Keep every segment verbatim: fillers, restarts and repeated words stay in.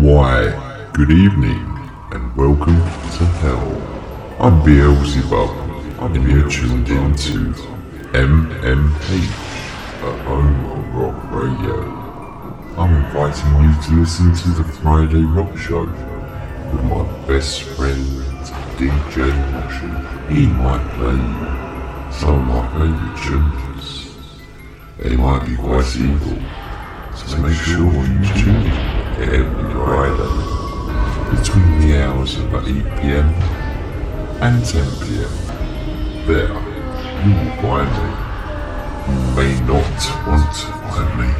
Why, good evening, and welcome to hell. I'm Beelzebub, and you're tuned in to M M H at Home on Rock Radio. I'm inviting you to listen to the Friday Rock Show with my best friend, D J Moshy. He might play some of my favourite tunes. They might be quite evil, so make sure you tune in every Friday between the hours of eight p.m. and ten p.m. There, you will find me. You may not want to find me.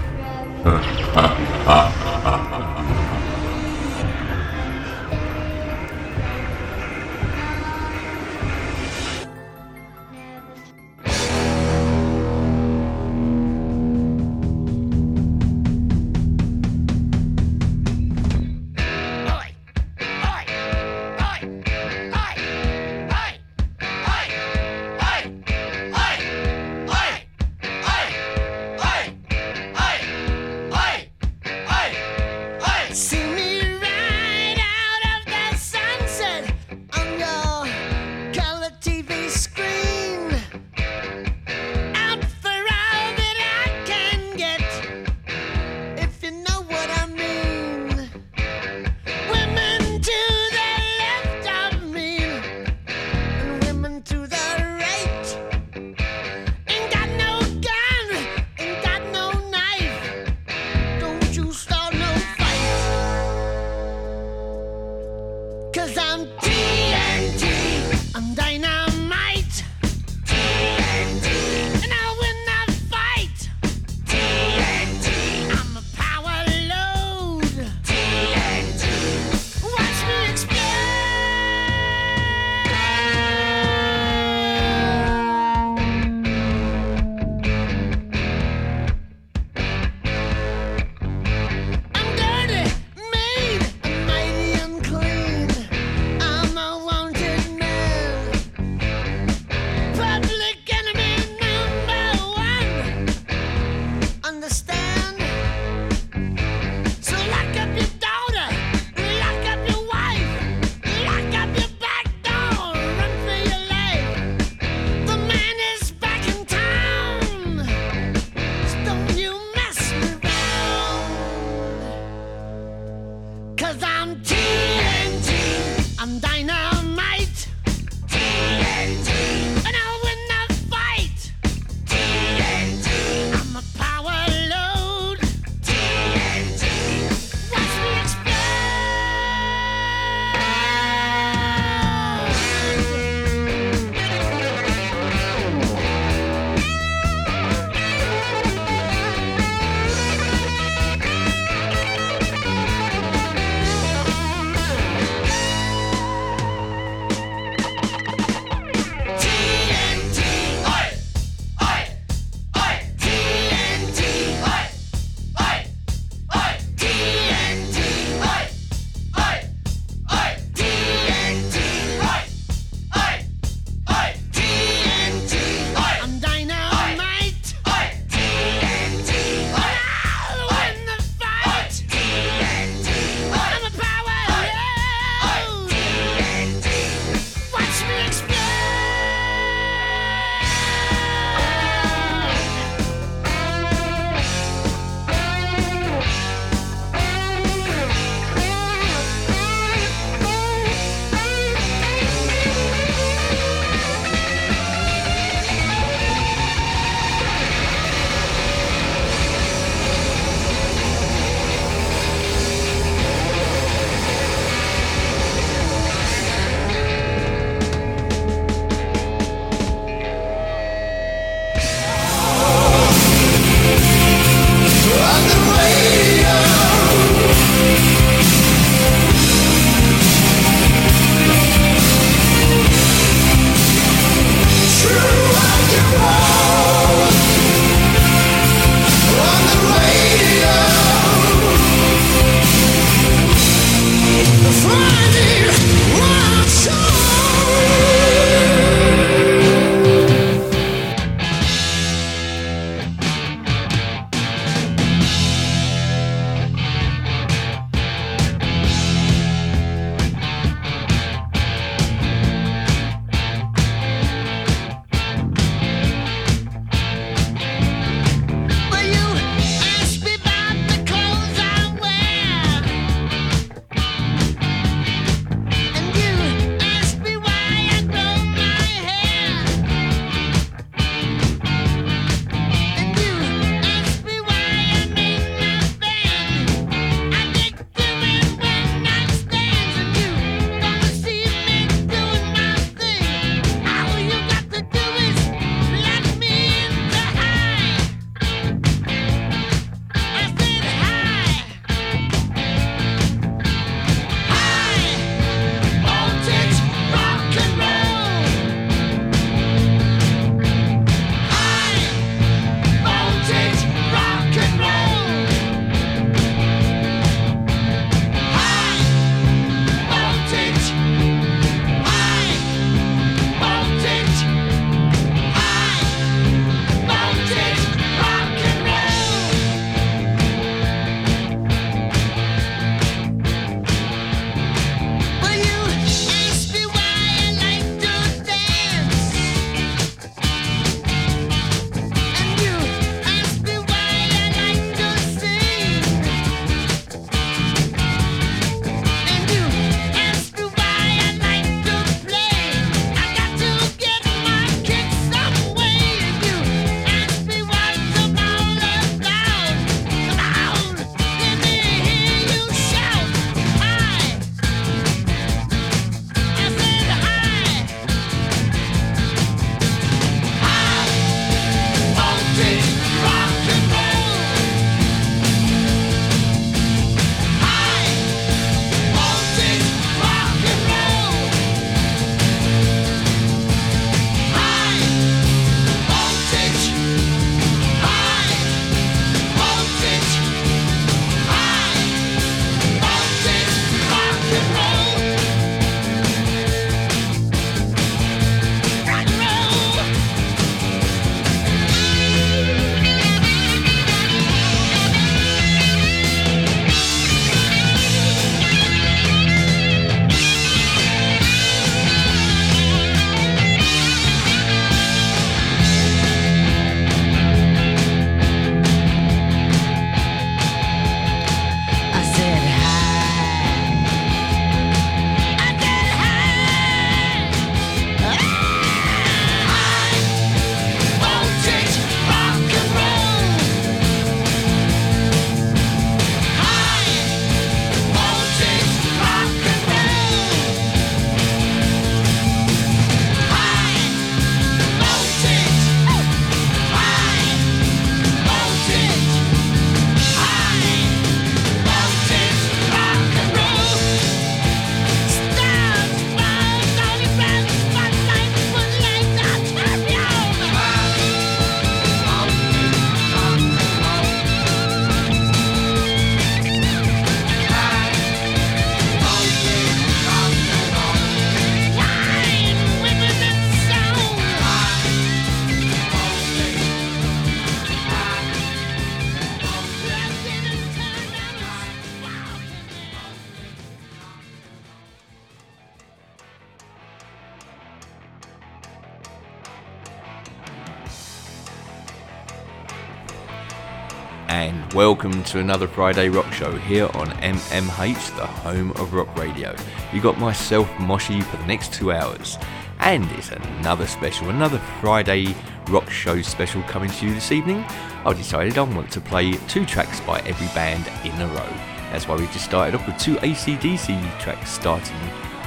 and welcome to another Friday Rock Show here on M M H, the home of rock radio. You got myself, Moshy, for the next two hours. And it's another special, another Friday Rock Show special coming to you this evening. I decided I want to play two tracks by every band in a row. That's why we just started off with two A C D C tracks starting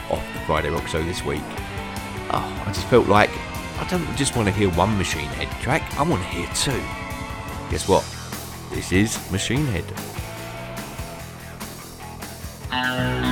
off the Friday Rock Show this week. Oh, I just felt like I don't just want to hear one Machine Head track, I want to hear two. Guess what? This is Machine Head. Um.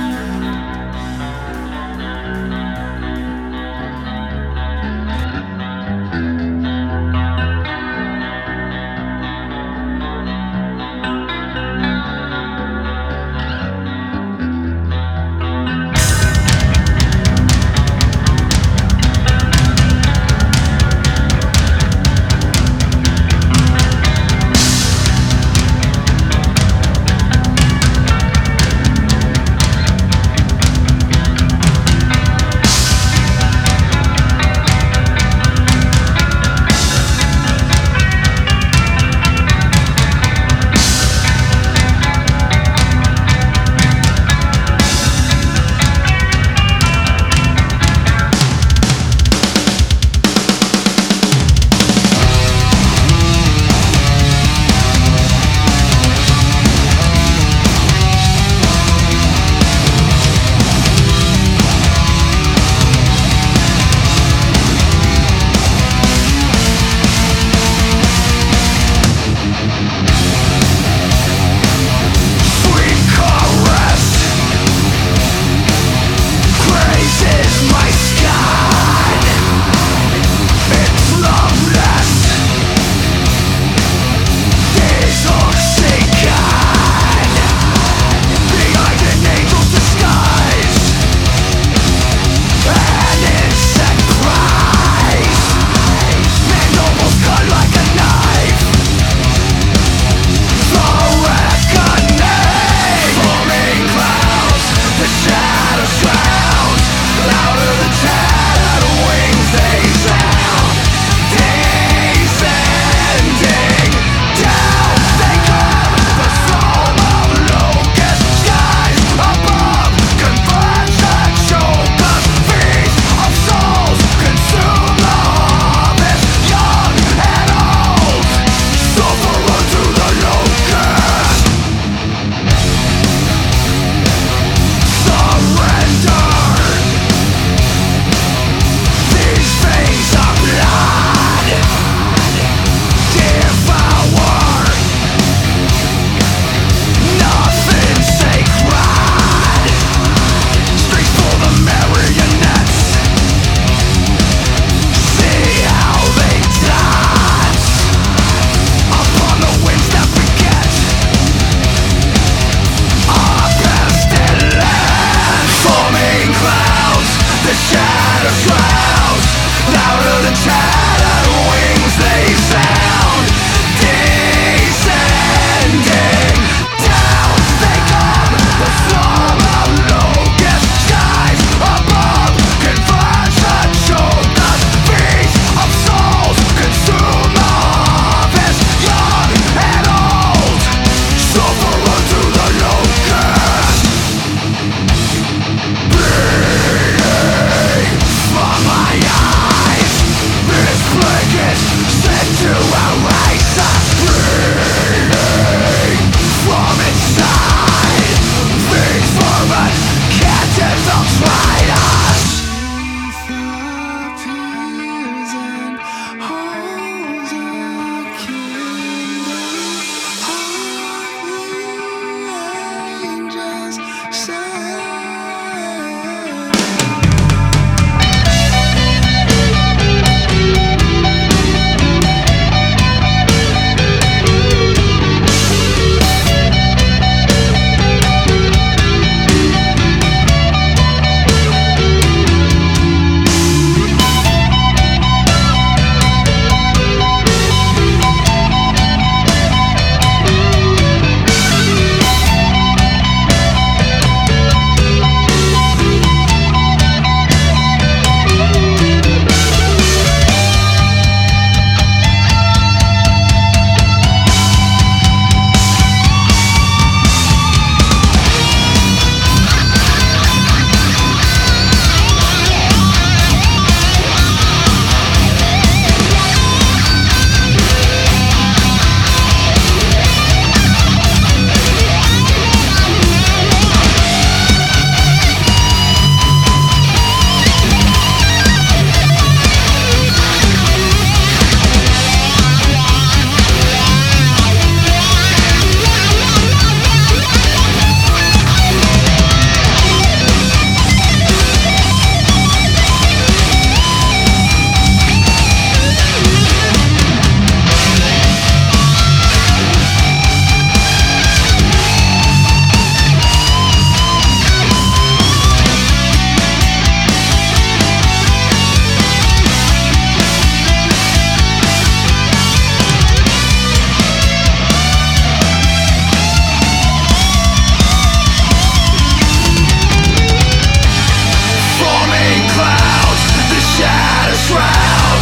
shroud,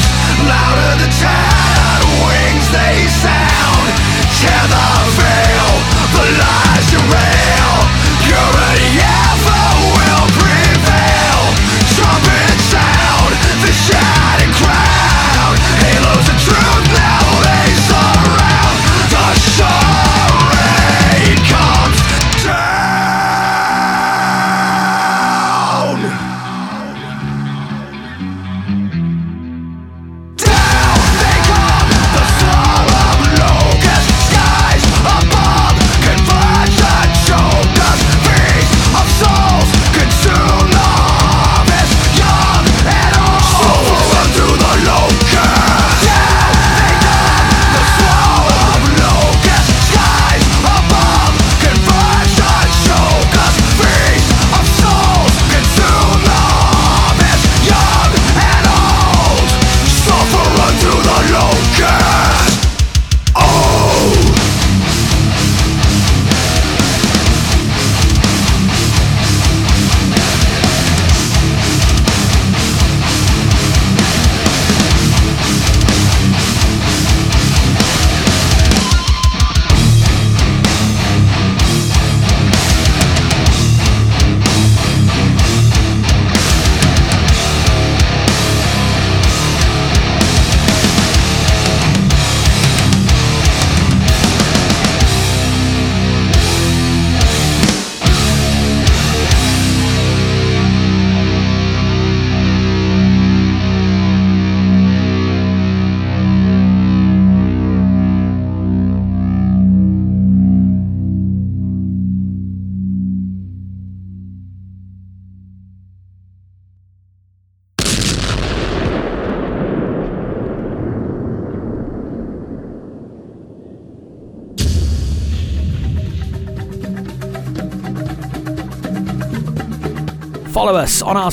louder the tattered wings they sound. Tear the veil, the lies you rail, purity ever will prevail. Trumpet sound, the shattered crowd, halos of truth now they surround. The charade comes down. Follow us on our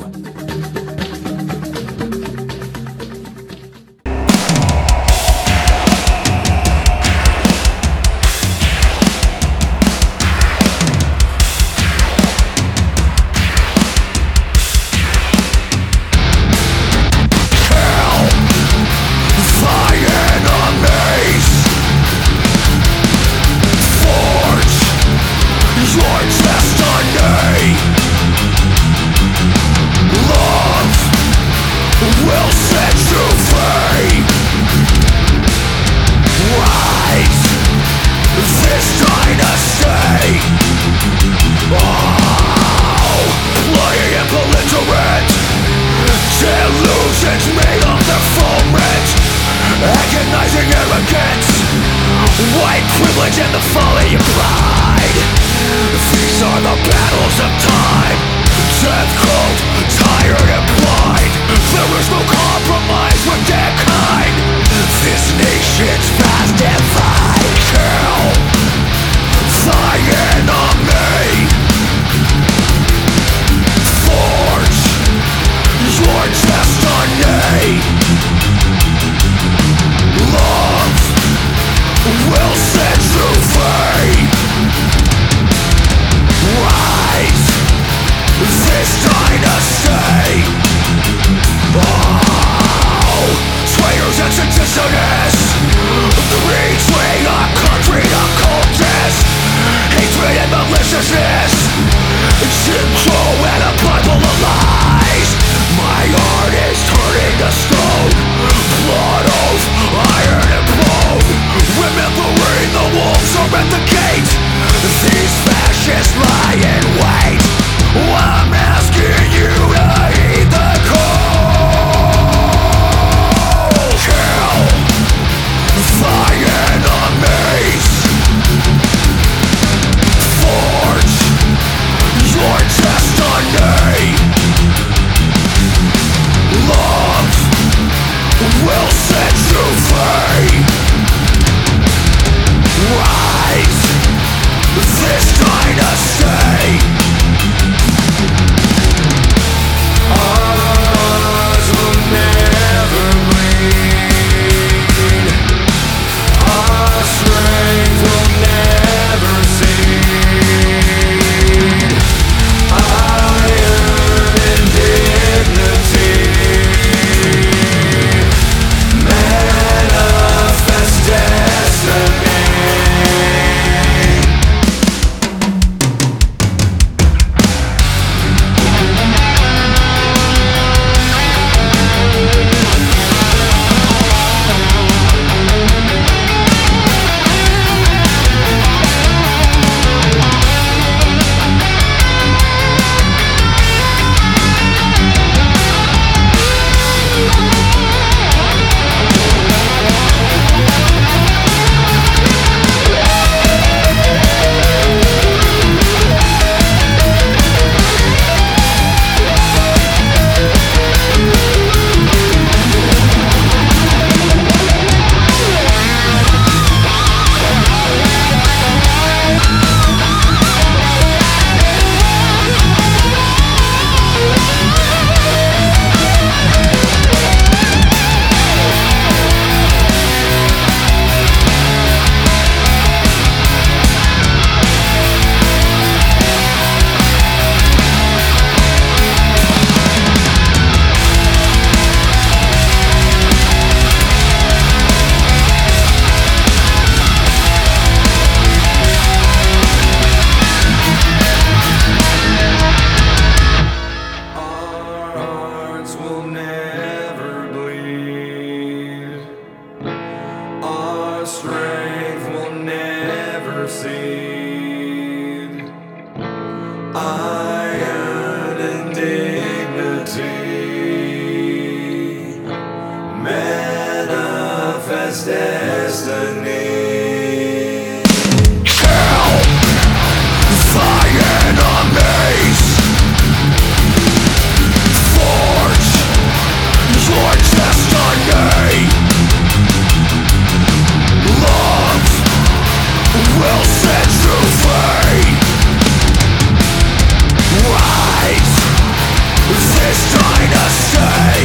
Kill man's destiny. Kill thy enemies, forge your destiny. Love will set you free. Rise this dynasty.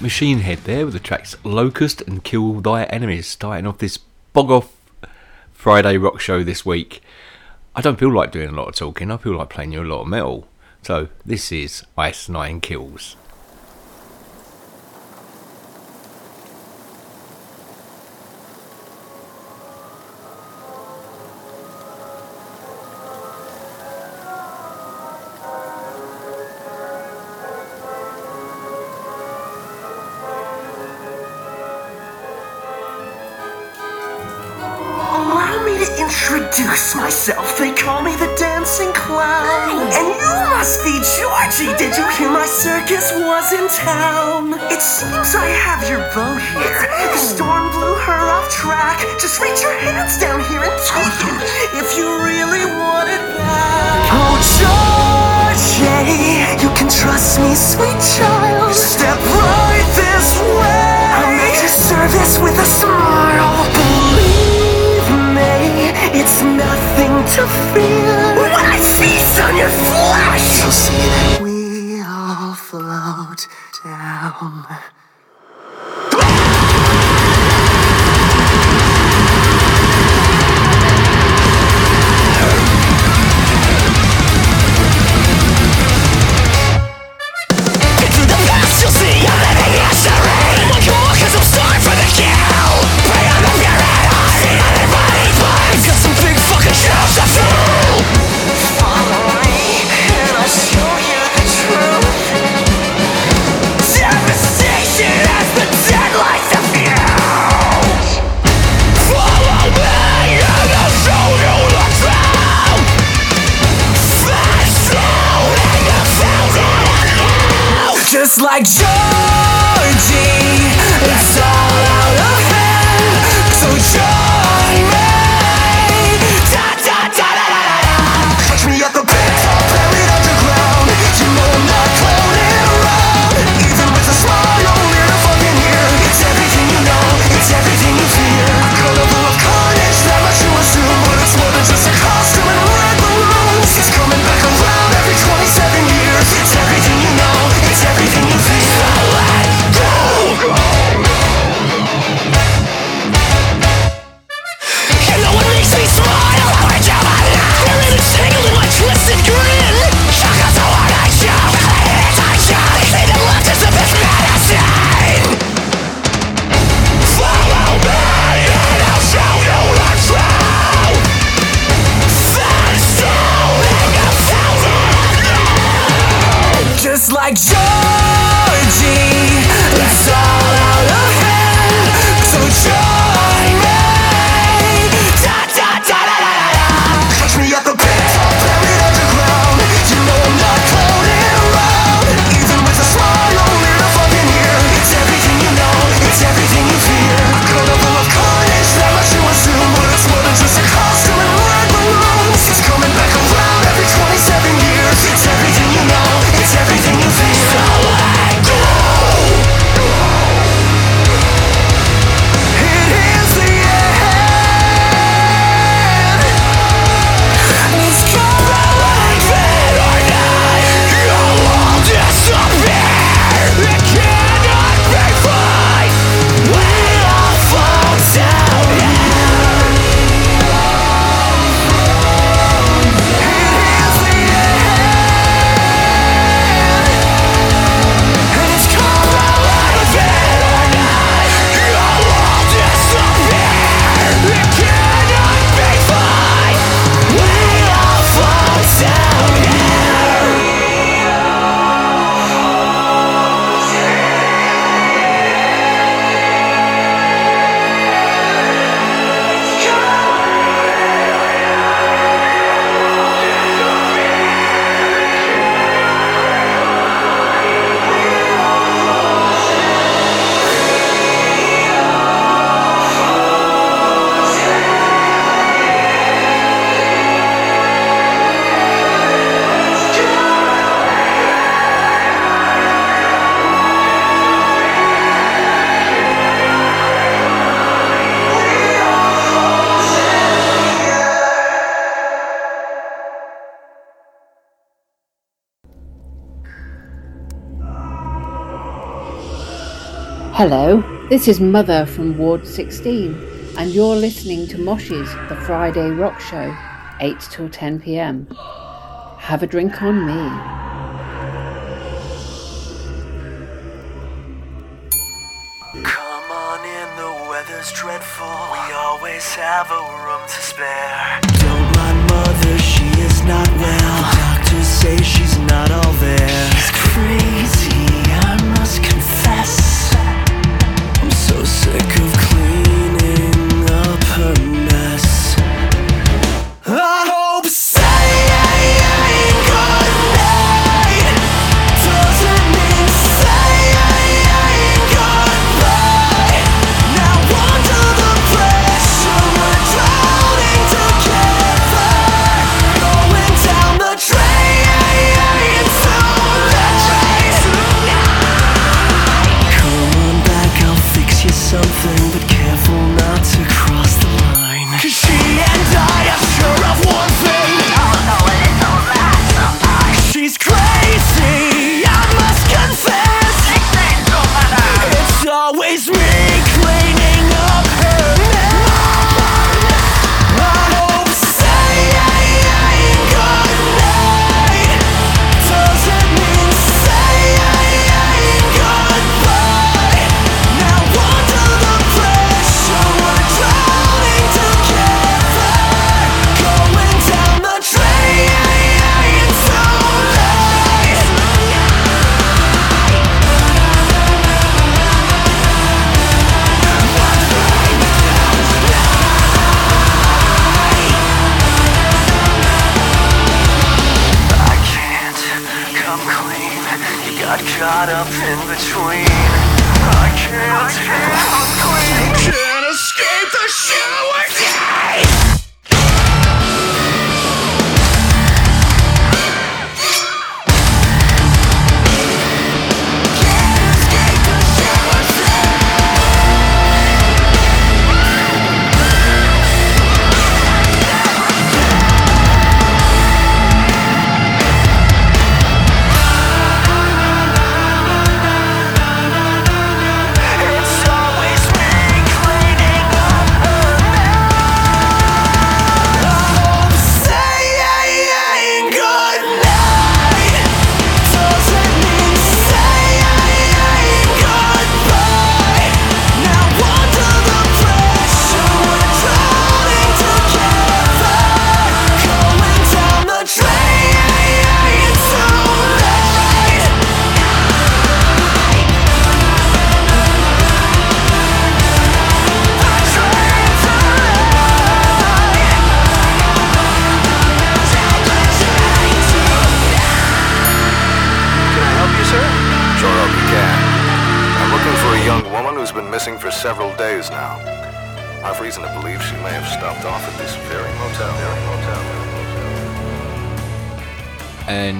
Machine Head there with the tracks Locust and Kill Thy Enemies, starting off this bog off Friday rock show this week. I don't feel like doing a lot of talking, I feel like playing you a lot of metal. So this is Ice Nine Kills. Myself, they call me the dancing clown. And you must be Georgie, did you hear my circus was in town? It seems I have your boat here. The storm blew her off track. Just reach your hands down here and take it if you really want it back. Oh Georgie, you can trust me, sweet child. Step right this way, I'll make your service with a smile. Believe it's nothing to fear when I seize on your flesh. You'll see that we all float down. Get through the past, you'll see I'm living history. I'm on call 'cause I'm sorry for the kill. Pray on the mirror, I see everybody blind. Got some big fucking shells to fill. Follow me and I'll show you the truth. Devastation as the dead lights of fuse. Follow me and I'll show you the truth. Fast food and you found it out. Just like Georgie, it's all out of hand. So join me. Da da da da da da. Catch me at the pit, buried underground. You know I'm not clowning around. Even with a smile, we're not fucking here. It's everything you know, it's everything you fear. A carnival of carnage, that much you assume, but it's more than just a costume and red balloons. It's coming back around every twenty-seven years. It's everything you know, it's everything you fear. Hello, this is Mother from Ward sixteen, and you're listening to Moshy's The Friday Rock Show, eight till ten p.m. Have a drink on me. Dreadful. We always have a room to spare. Don't run, Mother, she is not well. The doctors say she's not all there. She's crazy, I must confess. I'm so sick of cleaning up her mess.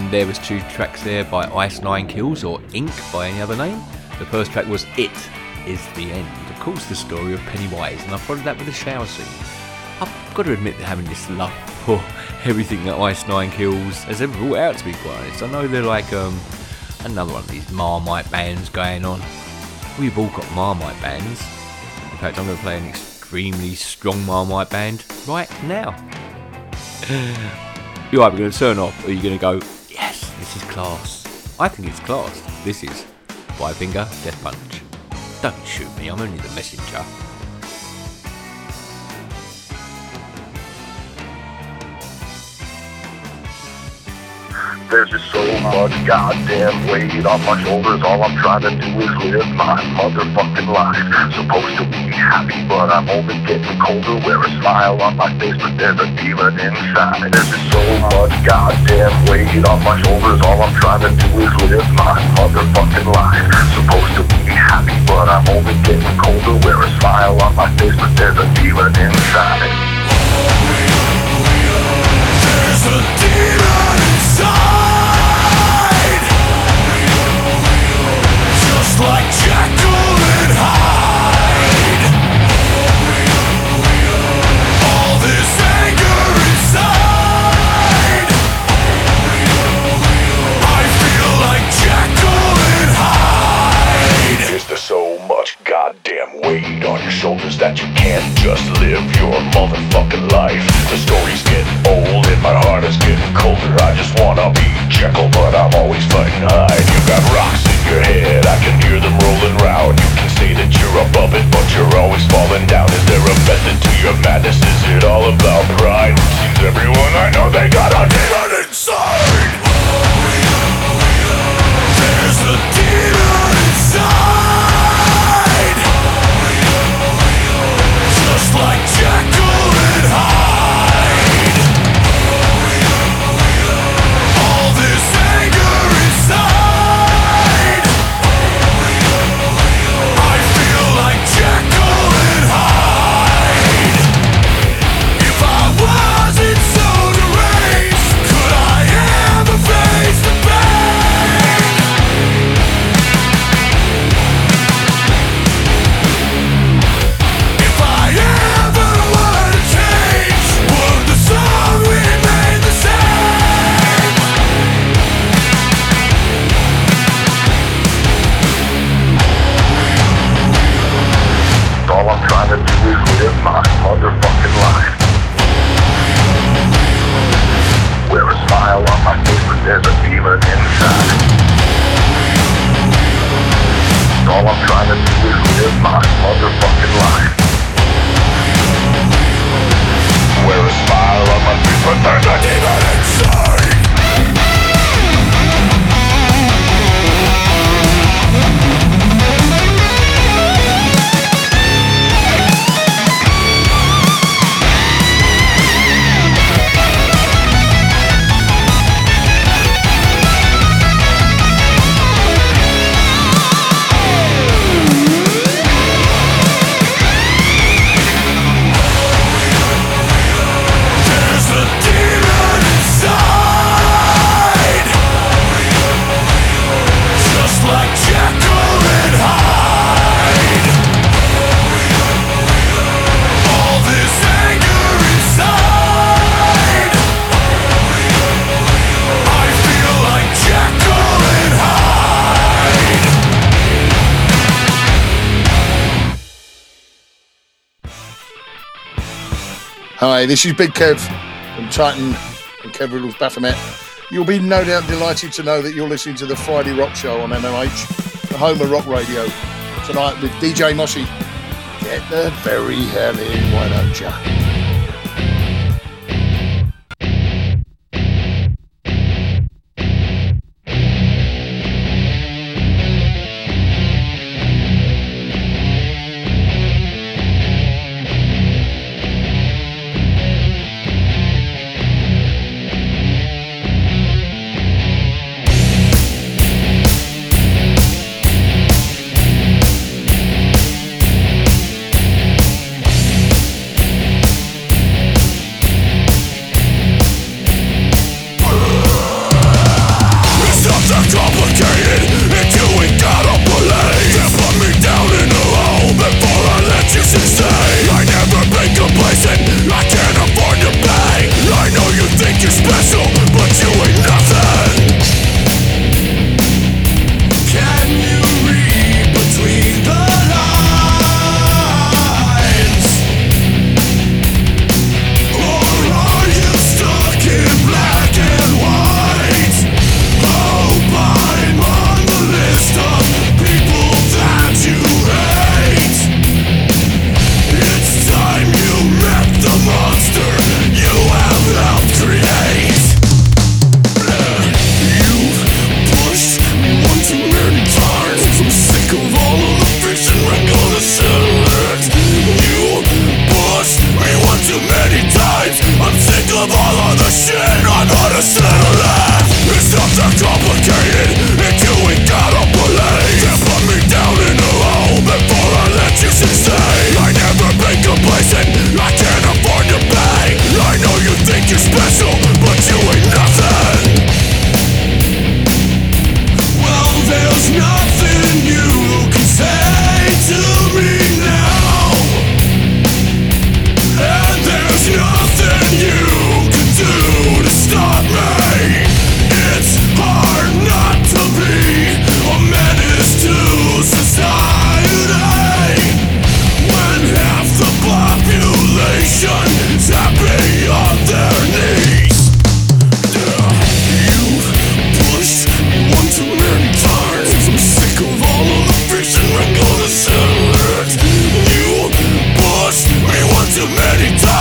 I hope two tracks there by Ice Nine Kills, or Ink by any other name. The first track was It Is The End, of course the story of Pennywise, and I followed that with a shower scene. I've got to admit that having this love for everything that Ice Nine Kills has ever brought out, to be quite honest. I know they're like um, another one of these Marmite bands going on. We've all got Marmite bands. In fact, I'm going to play an extremely strong Marmite band right now. You're either going to turn off or you're going to go, this is class. I think it's class. This is Five Finger Death Punch. Don't shoot me, I'm only the messenger. There's just so much goddamn weight on my shoulders. All I'm trying to do is live my motherfucking life. Supposed to be happy, but I'm only getting colder. Wear a smile on my face, but there's a demon inside. There's just so much goddamn weight on my shoulders. All I'm trying to do is live my motherfucking life. Supposed to be happy, but I'm only getting colder. Wear a smile on my face, but there's a demon inside. There's a demon inside. Just like Jekyll and Hyde, all this anger inside. I feel like Jekyll and Hyde. Is there so much your motherfucking life. The story's getting old and my heart is getting colder. I just wanna be Jekyll, but I'm always fighting hide. You got rocks in your head, I can hear them rolling round. You can say that you're above it, but you're always falling down. Is there a method to your madness? Is it all about pride? Seems everyone I know they got a demon inside. There's a demon inside. Just like Jekyll and Hyde, all this anger inside. I feel like Jekyll and Hyde. If I wasn't so deranged, could I ever face the my motherfucking life. Wear a smile on my face, but there's a demon inside. All I'm trying to do is live my motherfucking life. Wear a smile on my face, but there's a demon inside. Hi, this is Big Kev from Titan and Kev Riddle's Baphomet. You'll be no doubt delighted to know that you're listening to the Friday Rock Show on M M H, the home of rock radio. Tonight with D J Moshy. Get the very hell in, why don't ya?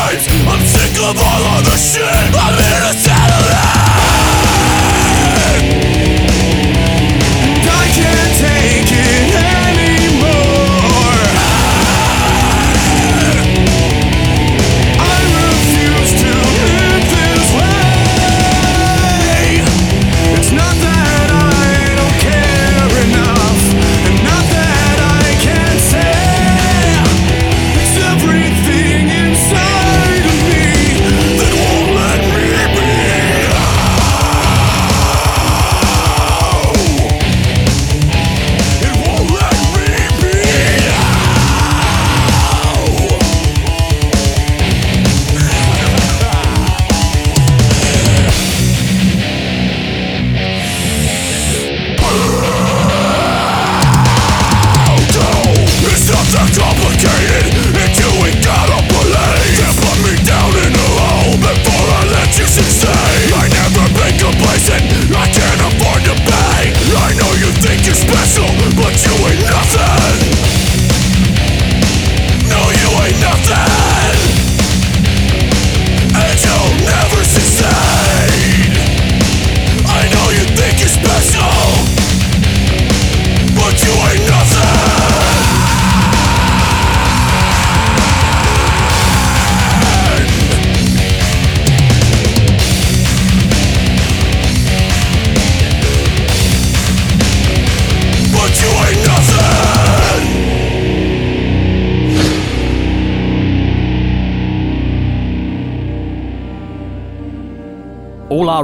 times. I'm sick of all of the shit. I'm in a satellite. I can't take it anymore. I refuse to live this way. It's not that I don't care enough, and not that I can't say. It's everything inside of me that won't let me be. Oh, it won't let me be. Oh, it's not that complicated. Into it gotta believe. Can't put me down in a hole before I let you succeed. I never been complacent. I can't afford to pay. I know you think you're special, but you ain't nothing. No, you ain't nothing. And you'll never succeed. I know you think you're special, but you ain't nothing. But you ain't nothing. All our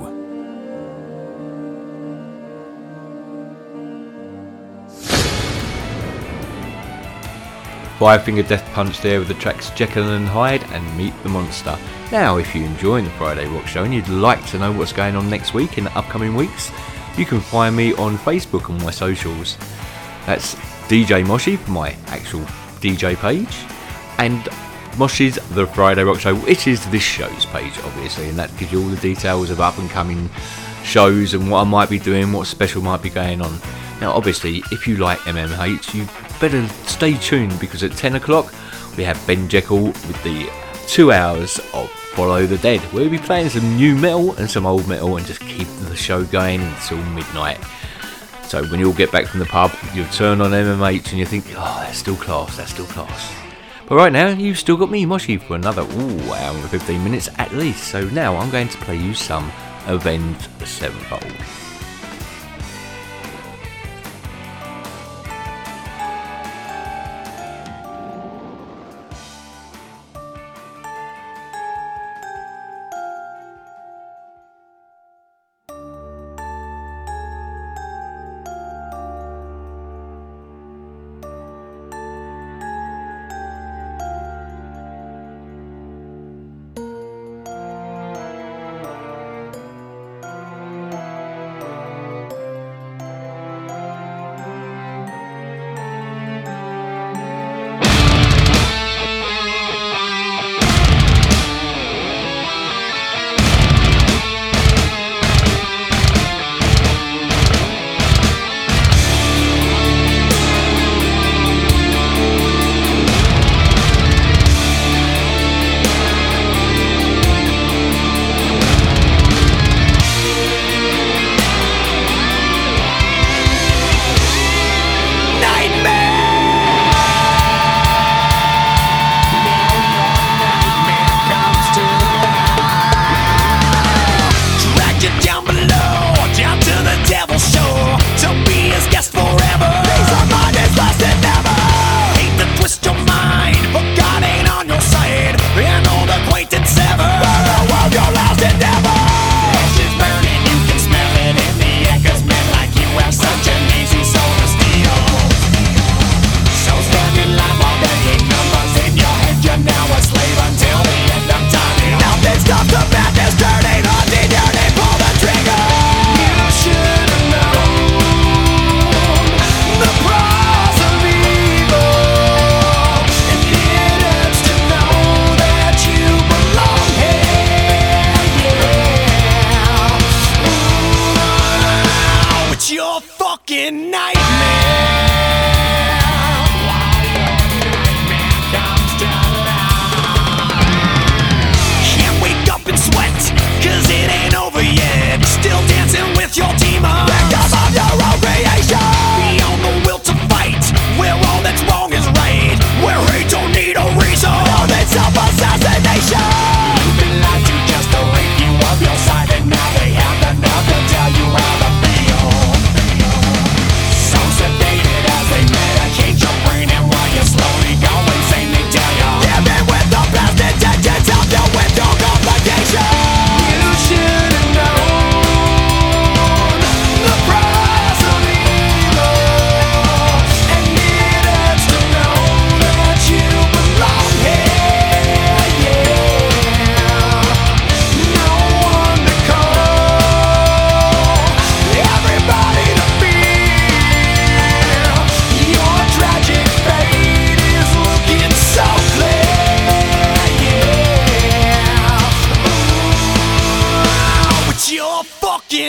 Five Finger Death Punch there with the tracks Jekyll and Hyde and Meet the Monster. Now, if you're enjoying the Friday Rock Show and you'd like to know what's going on next week in the upcoming weeks, you can find me on Facebook and my socials. That's D J Moshy for my actual D J page, and Moshy's The Friday Rock Show, which is this show's page, obviously, and that gives you all the details of up-and-coming shows and what I might be doing, what special might be going on. Now, obviously, if you like M M H, you better stay tuned, because at ten o'clock we have Ben Jekyll with the two hours of Follow the Dead. We'll be playing some new metal and some old metal and just keep the show going until midnight. So when you all get back from the pub, you'll turn on M M H and you think, oh, that's still class, that's still class. But right now, you've still got me, Moshy, for another ooh, hour and fifteen minutes at least. So now I'm going to play you some Avenged Sevenfold.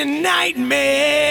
fucking nightmare.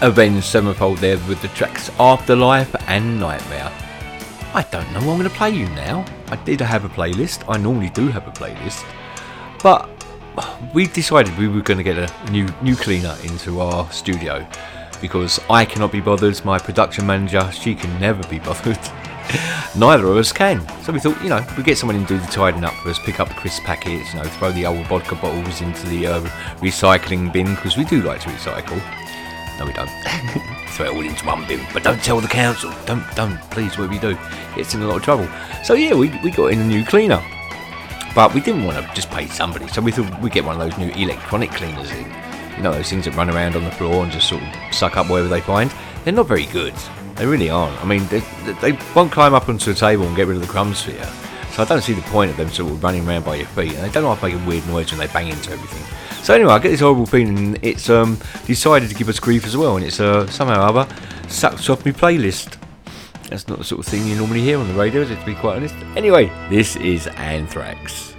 Avenged Sevenfold there with the tracks Afterlife and Nightmare. I don't know what I'm going to play you now. I did have a playlist. I normally do have a playlist. But we decided we were going to get a new, new cleaner into our studio, because I cannot be bothered, my production manager, she can never be bothered. Neither of us can. So we thought, you know, we get someone in to do the tidying up for us, pick up crisp packets, you know, throw the old vodka bottles into the uh, recycling bin, because we do like to recycle. No, we don't. Throw it all into one bin, but don't tell the council. Don't, don't, please, what do we do? It's in a lot of trouble. So yeah, we, we got in a new cleaner. But we didn't want to just pay somebody, so we thought we'd get one of those new electronic cleaners in. You know, those things that run around on the floor and just sort of suck up whatever they find. They're not very good. They really aren't. I mean, they, they won't climb up onto the table and get rid of the crumbs for you. So I don't see the point of them sort of running around by your feet. And they don't like making weird noise when they bang into everything. So anyway, I get this horrible feeling. It's um, decided to give us grief as well. And it's uh, somehow or other sucked off my playlist. That's not the sort of thing you normally hear on the radio, is it, to be quite honest? Anyway, this is Anthrax.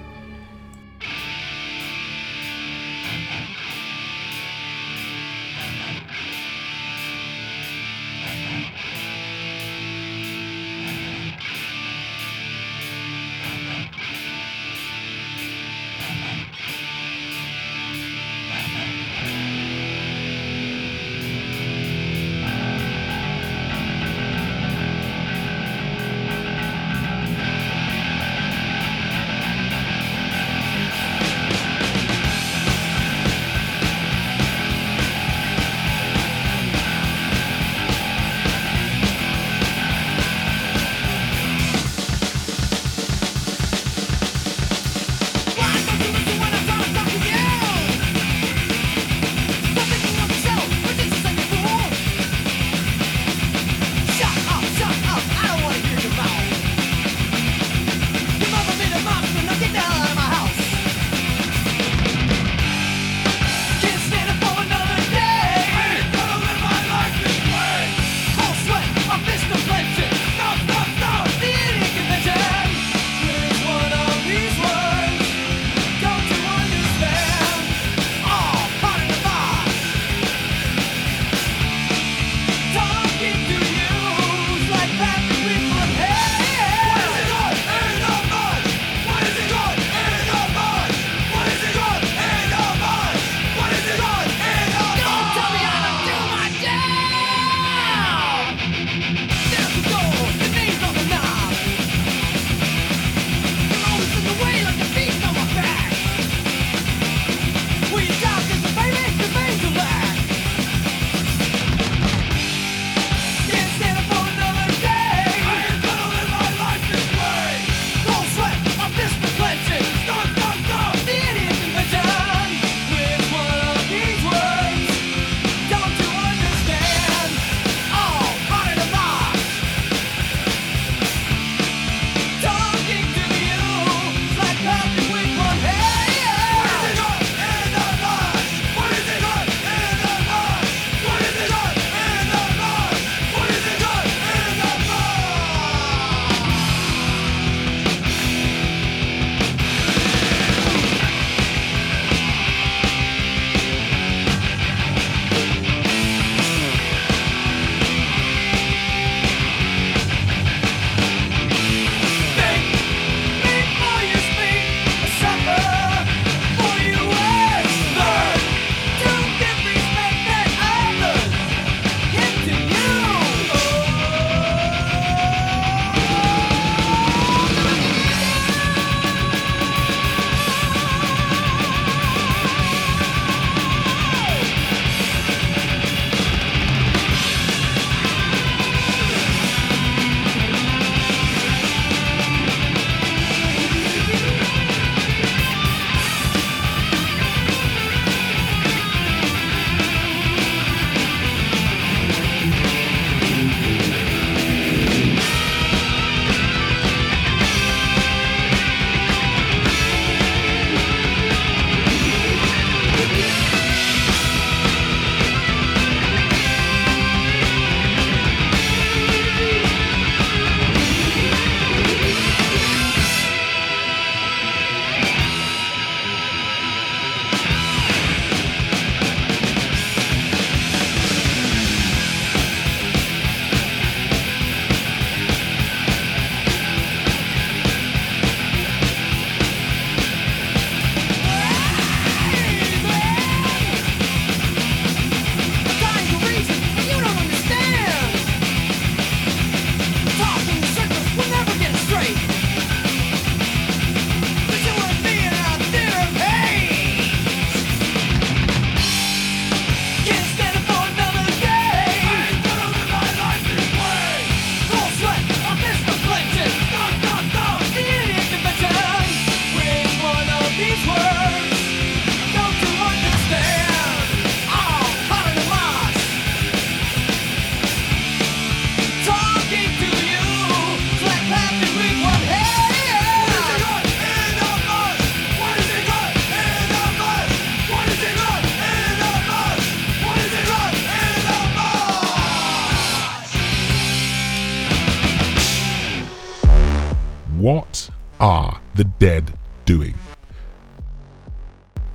what are the Dead doing?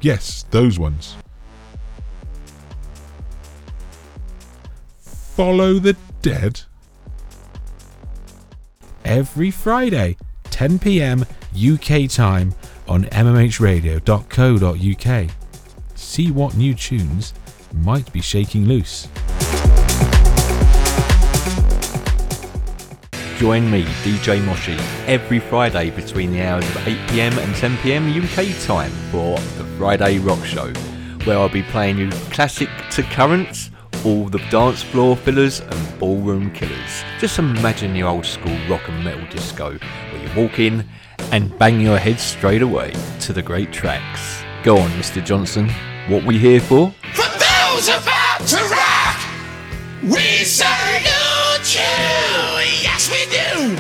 Yes, those ones. Follow the Dead. Every Friday, ten p.m. U K time on m m h radio dot co dot u k. See what new tunes might be shaking loose. Join me, D J Moshy, every Friday between the hours of eight p.m. and ten p.m. U K time for the Friday Rock Show, where I'll be playing you classic to current, all the dance floor fillers and ballroom killers. Just imagine your old school rock and metal disco where you walk in and bang your head straight away to the great tracks. Go on, Mister Johnson, what we here for? For those about to rock, we salute you! Yes we do!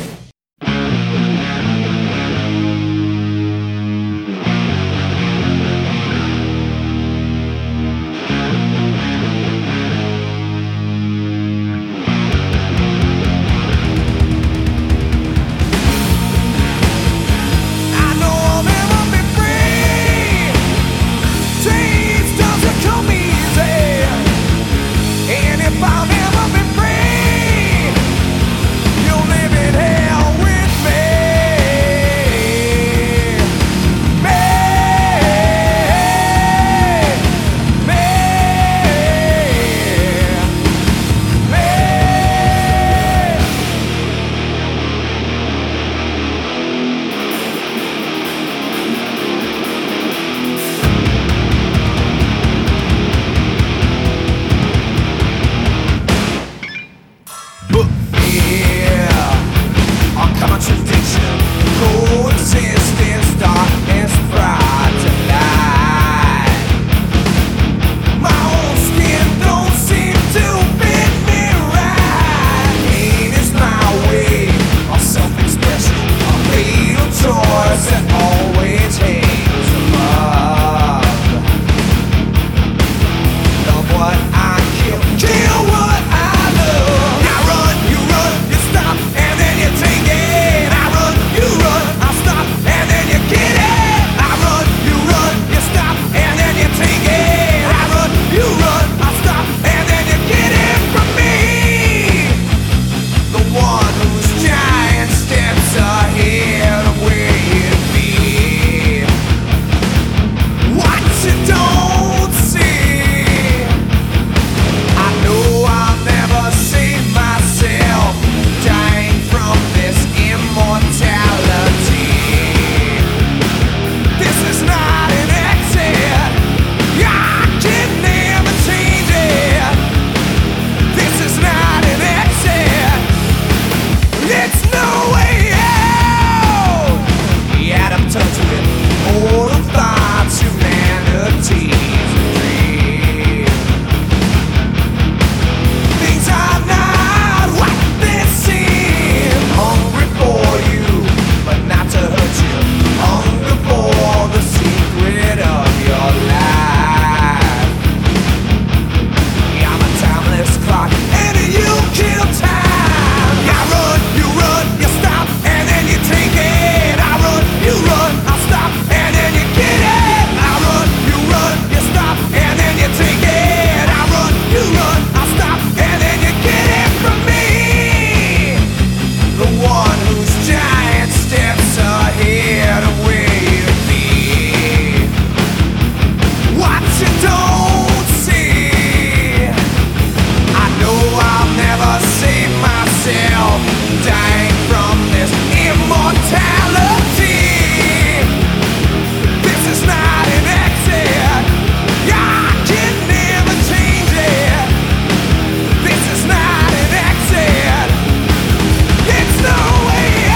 Way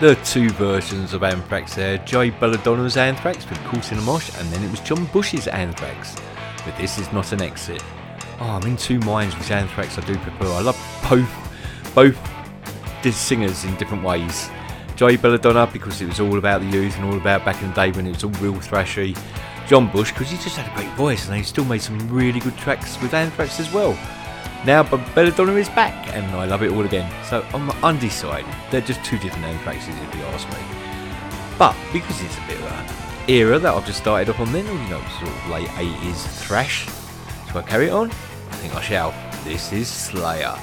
The two versions of Anthrax there, Joey Belladonna's Anthrax with Coulson and Mosh, and then it was John Bush's Anthrax, but this is not an exit. Oh, I'm in two minds which Anthrax I do prefer. I love both, both singers in different ways. Joey Belladonna because it was all about the U's and all about back in the day when it was all real thrashy. John Bush because he just had a great voice and he still made some really good tracks with Anthrax as well. Now Belladonna is back and I love it all again. So I'm undecided. They're just two different Anthraxes if you ask me. But because it's a bit of an era that I've just started up on then, you know, sort of late eighties thrash. So I carry it on? I think I shall. This is Slayer.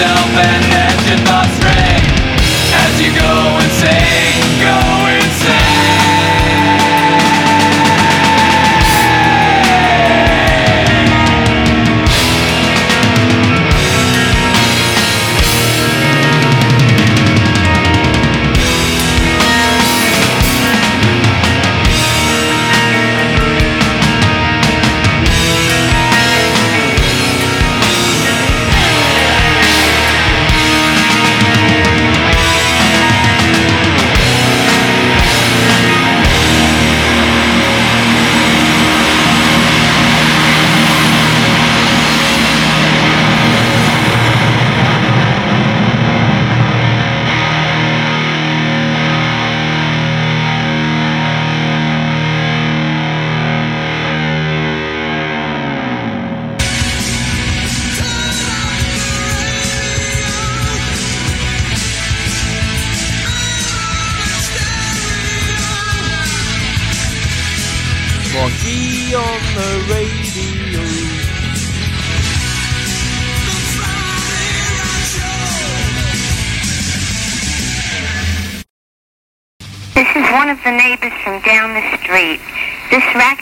yourself an edge and not string as you go insane, go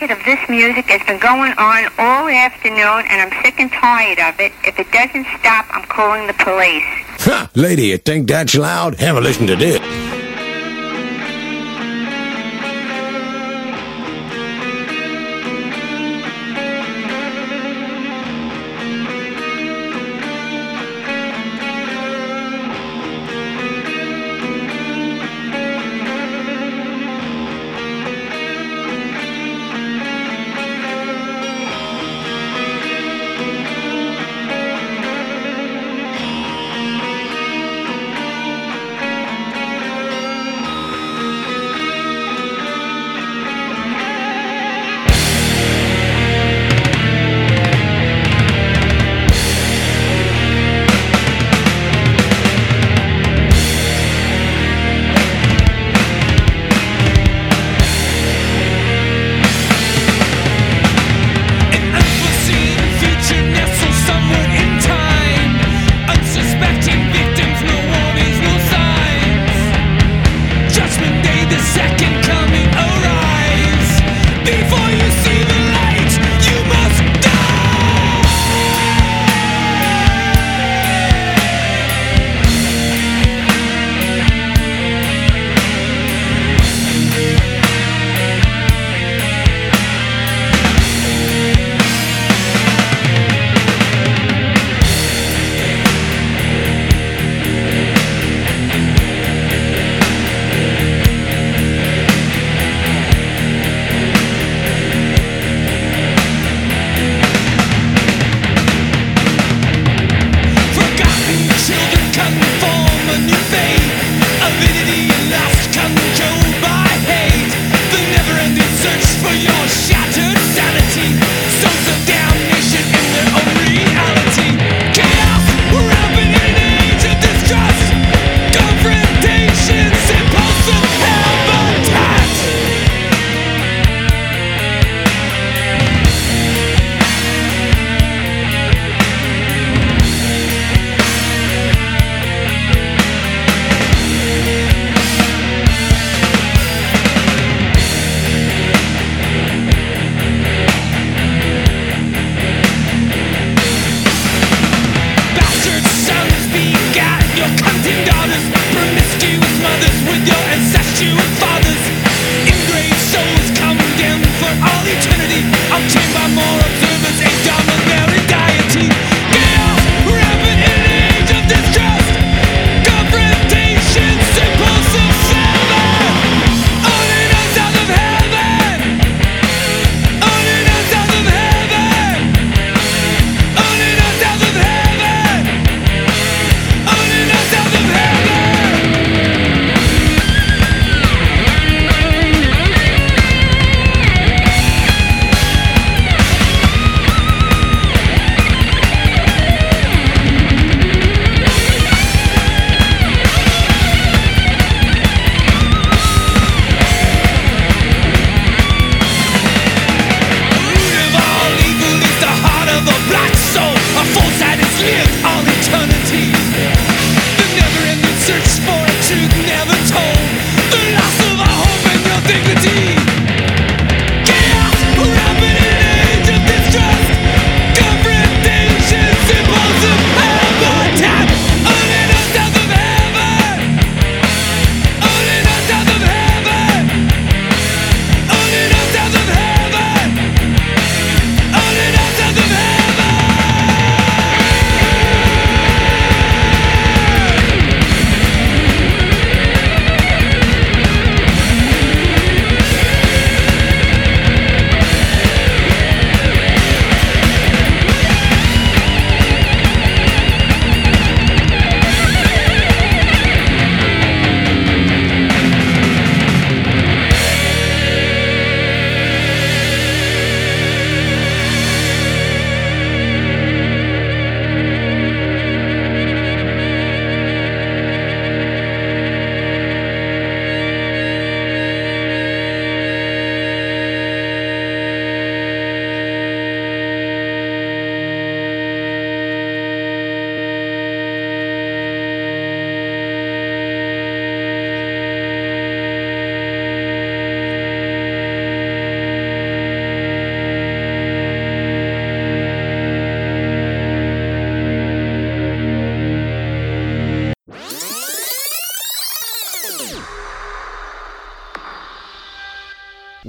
of this music has been going on all afternoon, and I'm sick and tired of it. If it doesn't stop, I'm calling the police. Huh, lady, you think that's loud? Have a listen to this.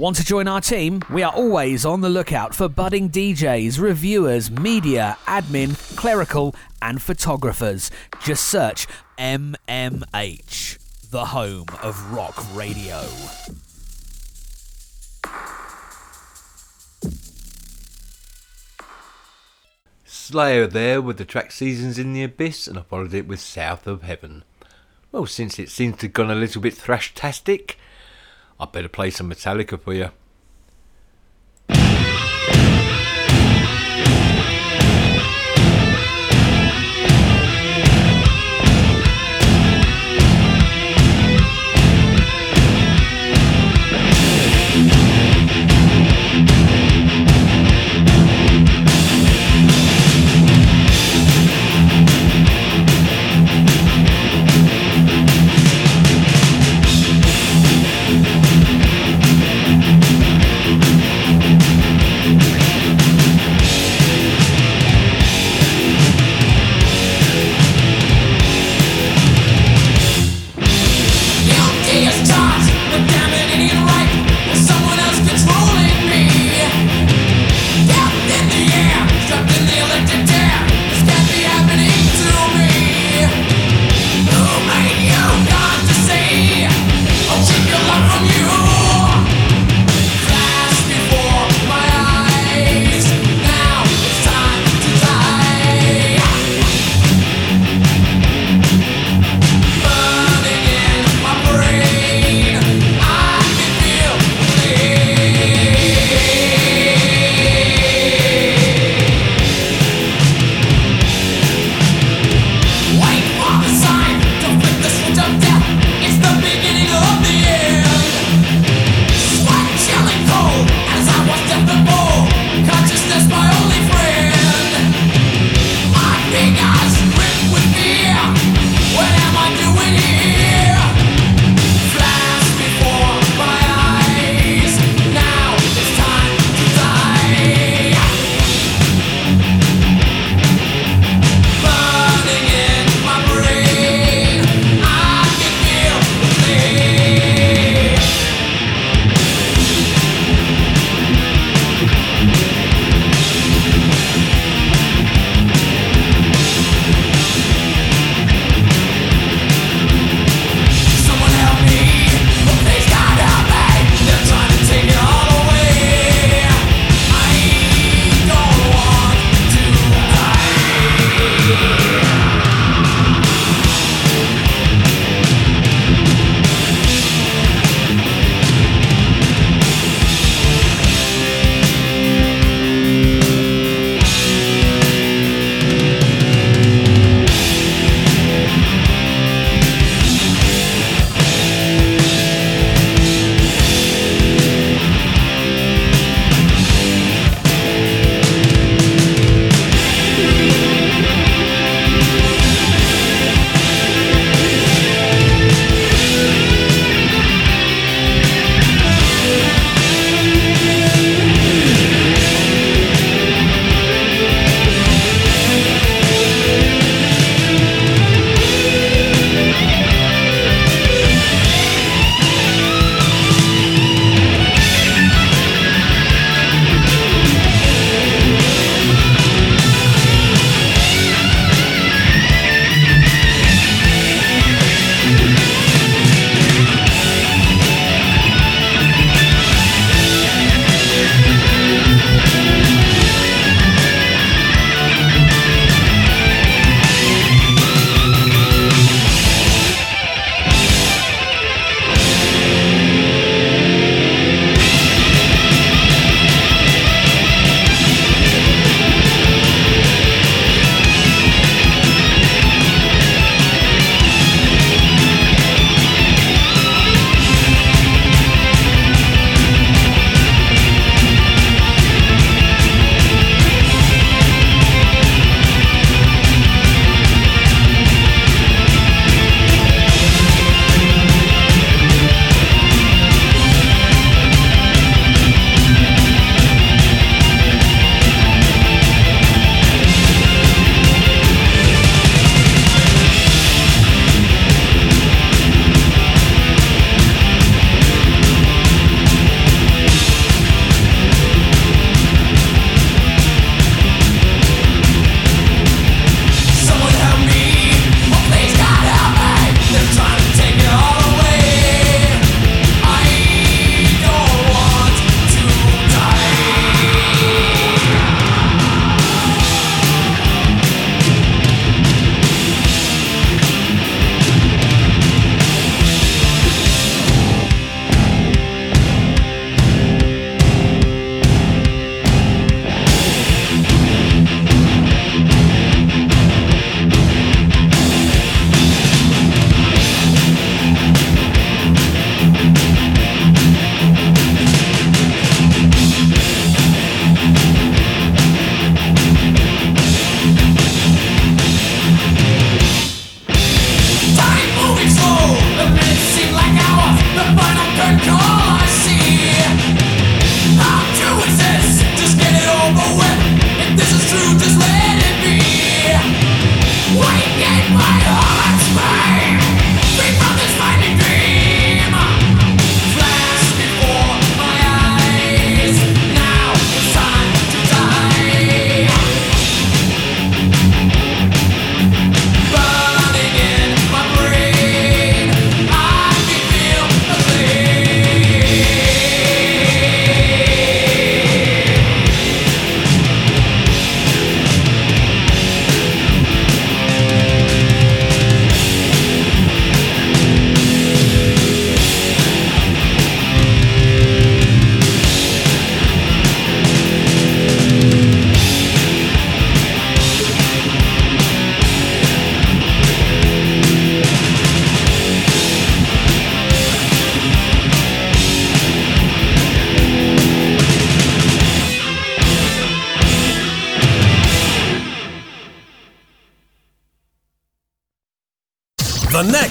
Want to join our team? We are always on the lookout for budding D Js, reviewers, media, admin, clerical, and photographers. Just search M M H, the home of rock radio. Slayer there with the track Seasons in the Abyss, and I followed it with South of Heaven. Well, since it seems to have gone a little bit thrash-tastic, I'd better play some Metallica for you.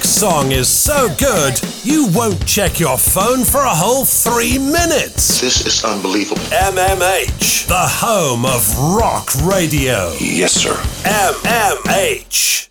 Song is so good you won't check your phone for a whole three minutes. This is unbelievable. M M H, the home of rock radio. Yes sir. M M H.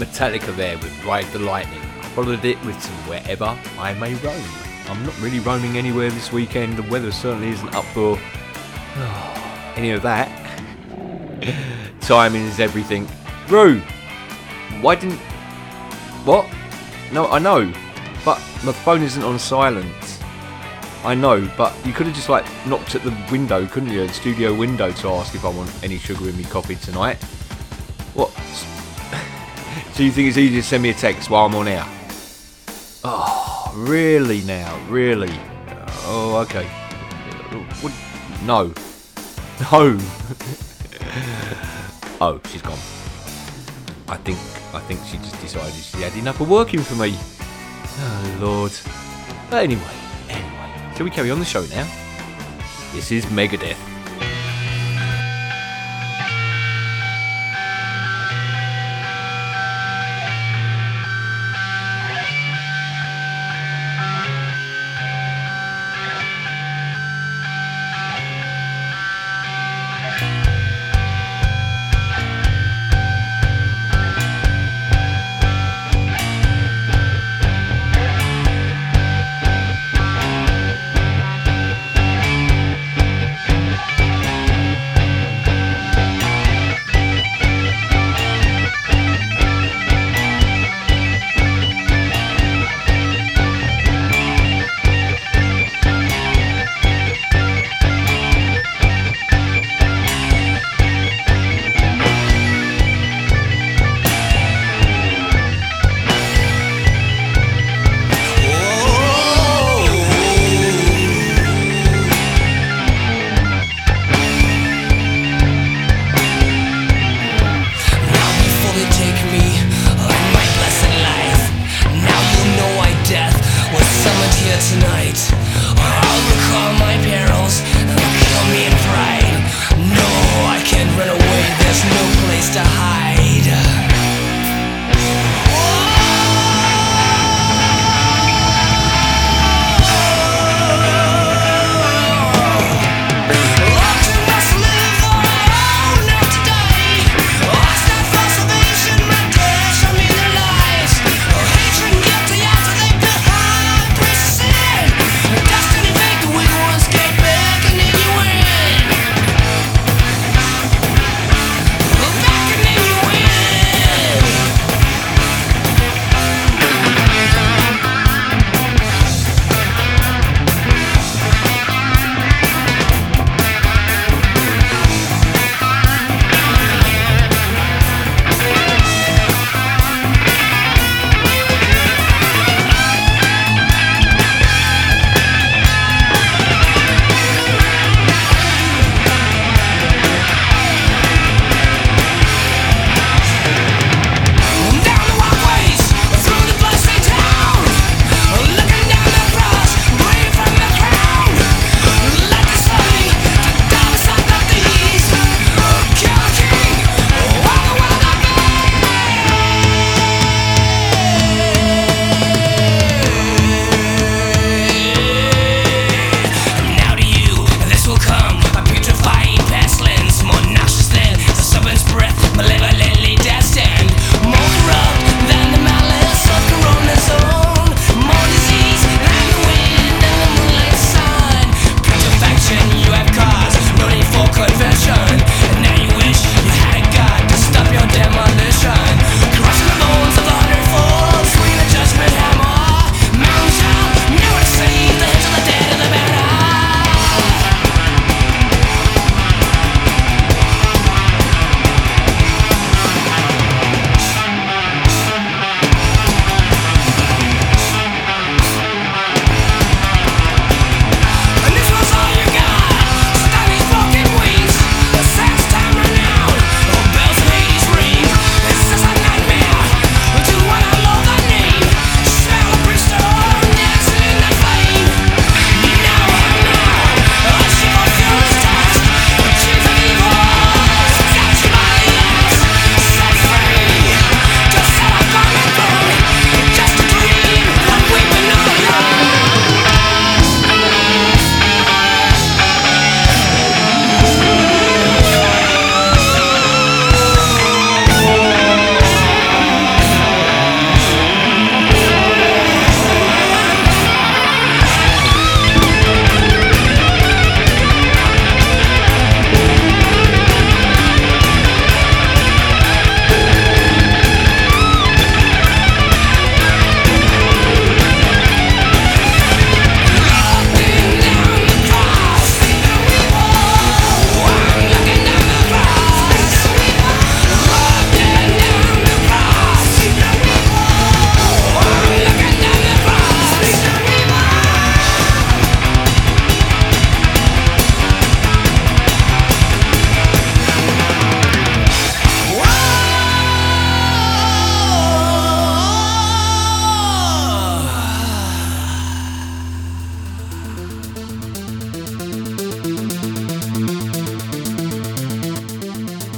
Metallica there with Ride the Lightning. I followed it with some Wherever I May Roam. I'm not really roaming anywhere this weekend, the weather certainly isn't up for any of that. Timing is everything. Brew! Why didn't... What? No, I know, but my phone isn't on silent. I know, but you could have just like knocked at the window, couldn't you? The studio window to ask if I want any sugar in me coffee tonight. What? So you think it's easy to send me a text while I'm on air? Oh, really now? Really? Oh, okay. What? No. No. Oh, she's gone. I think, I think she just decided she had enough of working for me. Oh, Lord. But anyway, anyway. Shall we carry on the show now? This is Megadeth.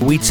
We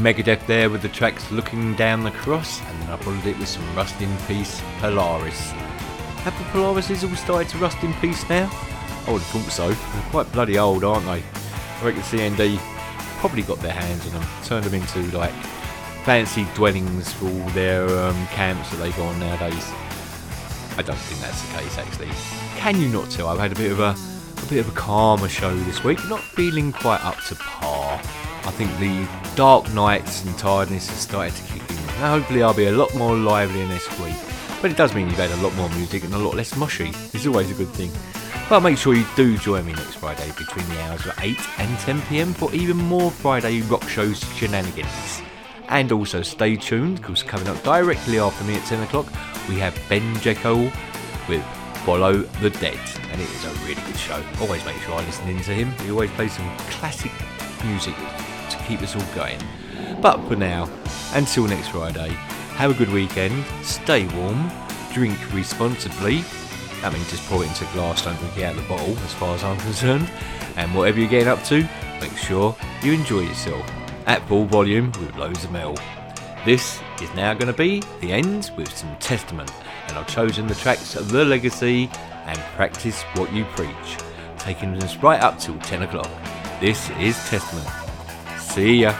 Megadeth there with the tracks Looking Down the Cross, and then I followed it with some Rust in Peace, Polaris. Have the Polarises all started to rust in peace now? I would have thought so. They're quite bloody old, aren't they? I reckon C N D probably got their hands on them, turned them into like fancy dwellings for all their um, camps that they go on nowadays. I don't think that's the case, actually. Can you not tell? I've had a bit of a, a bit of a calmer show this week, not feeling quite up to par. I think the dark nights and tiredness has started to kick in. Now hopefully I'll be a lot more lively next week. But it does mean you've had a lot more music and a lot less mushy. It's always a good thing. But make sure you do join me next Friday between the hours of eight and ten p m for even more Friday rock shows shenanigans. And also stay tuned, because coming up directly after me at ten o'clock, we have Ben Jekyll with Follow the Dead. And it is a really good show. Always make sure I listen in to him. He always plays some classic music to keep us all going. But for now, until next Friday, have a good weekend, stay warm, drink responsibly. I mean, just pour it into a glass, don't drink it out of the bottle as far as I'm concerned. And whatever you're getting up to, make sure you enjoy yourself at full volume with loads of metal. This is now going to be the end with some Testament, and I've chosen the tracks of The Legacy and Practice What You Preach, taking us right up till ten o'clock. This is Testament. See ya.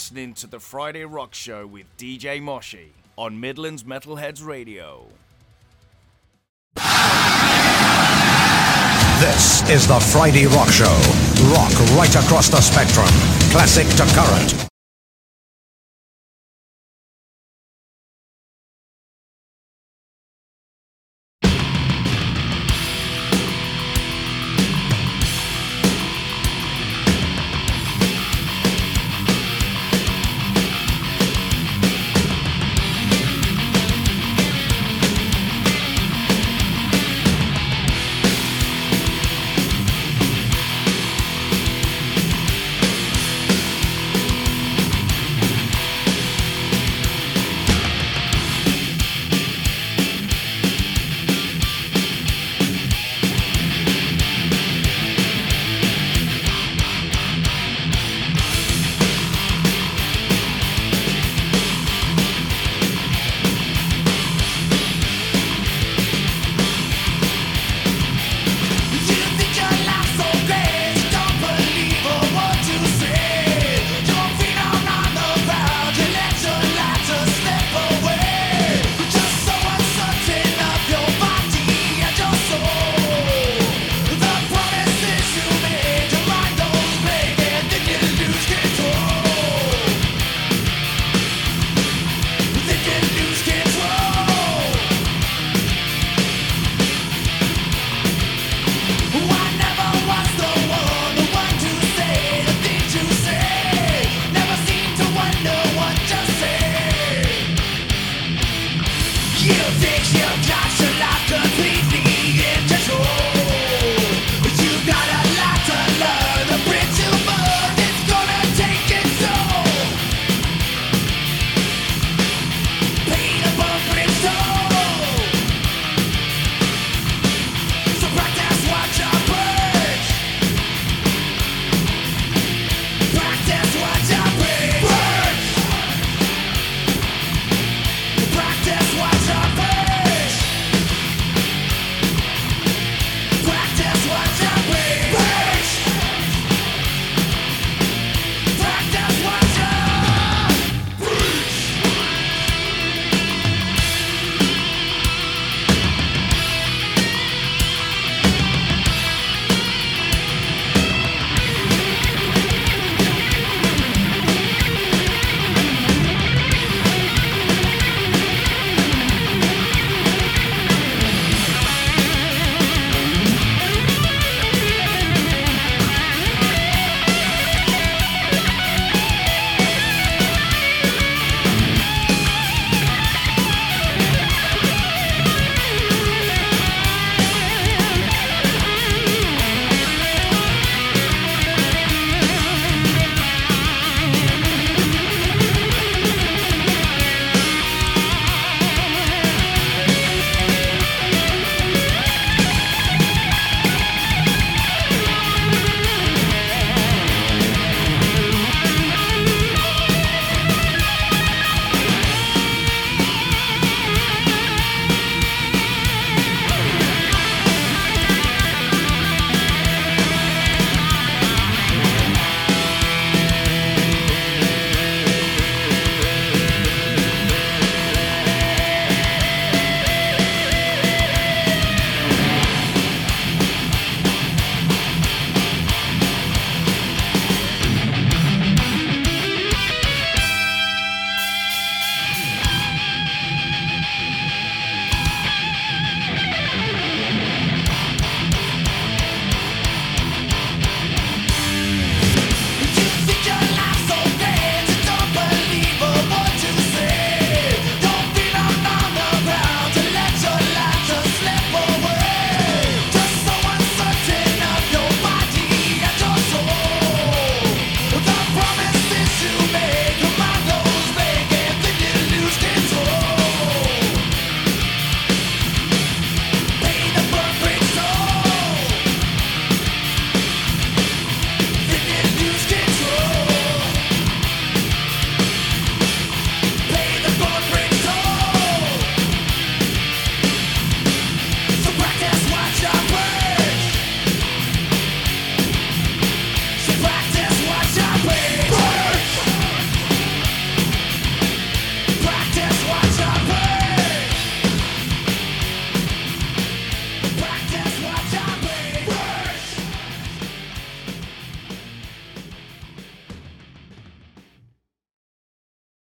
listening to the Friday Rock Show with D J Moshy on Midlands Metalheads Radio. This is the Friday Rock Show. Rock right across the spectrum, classic to current.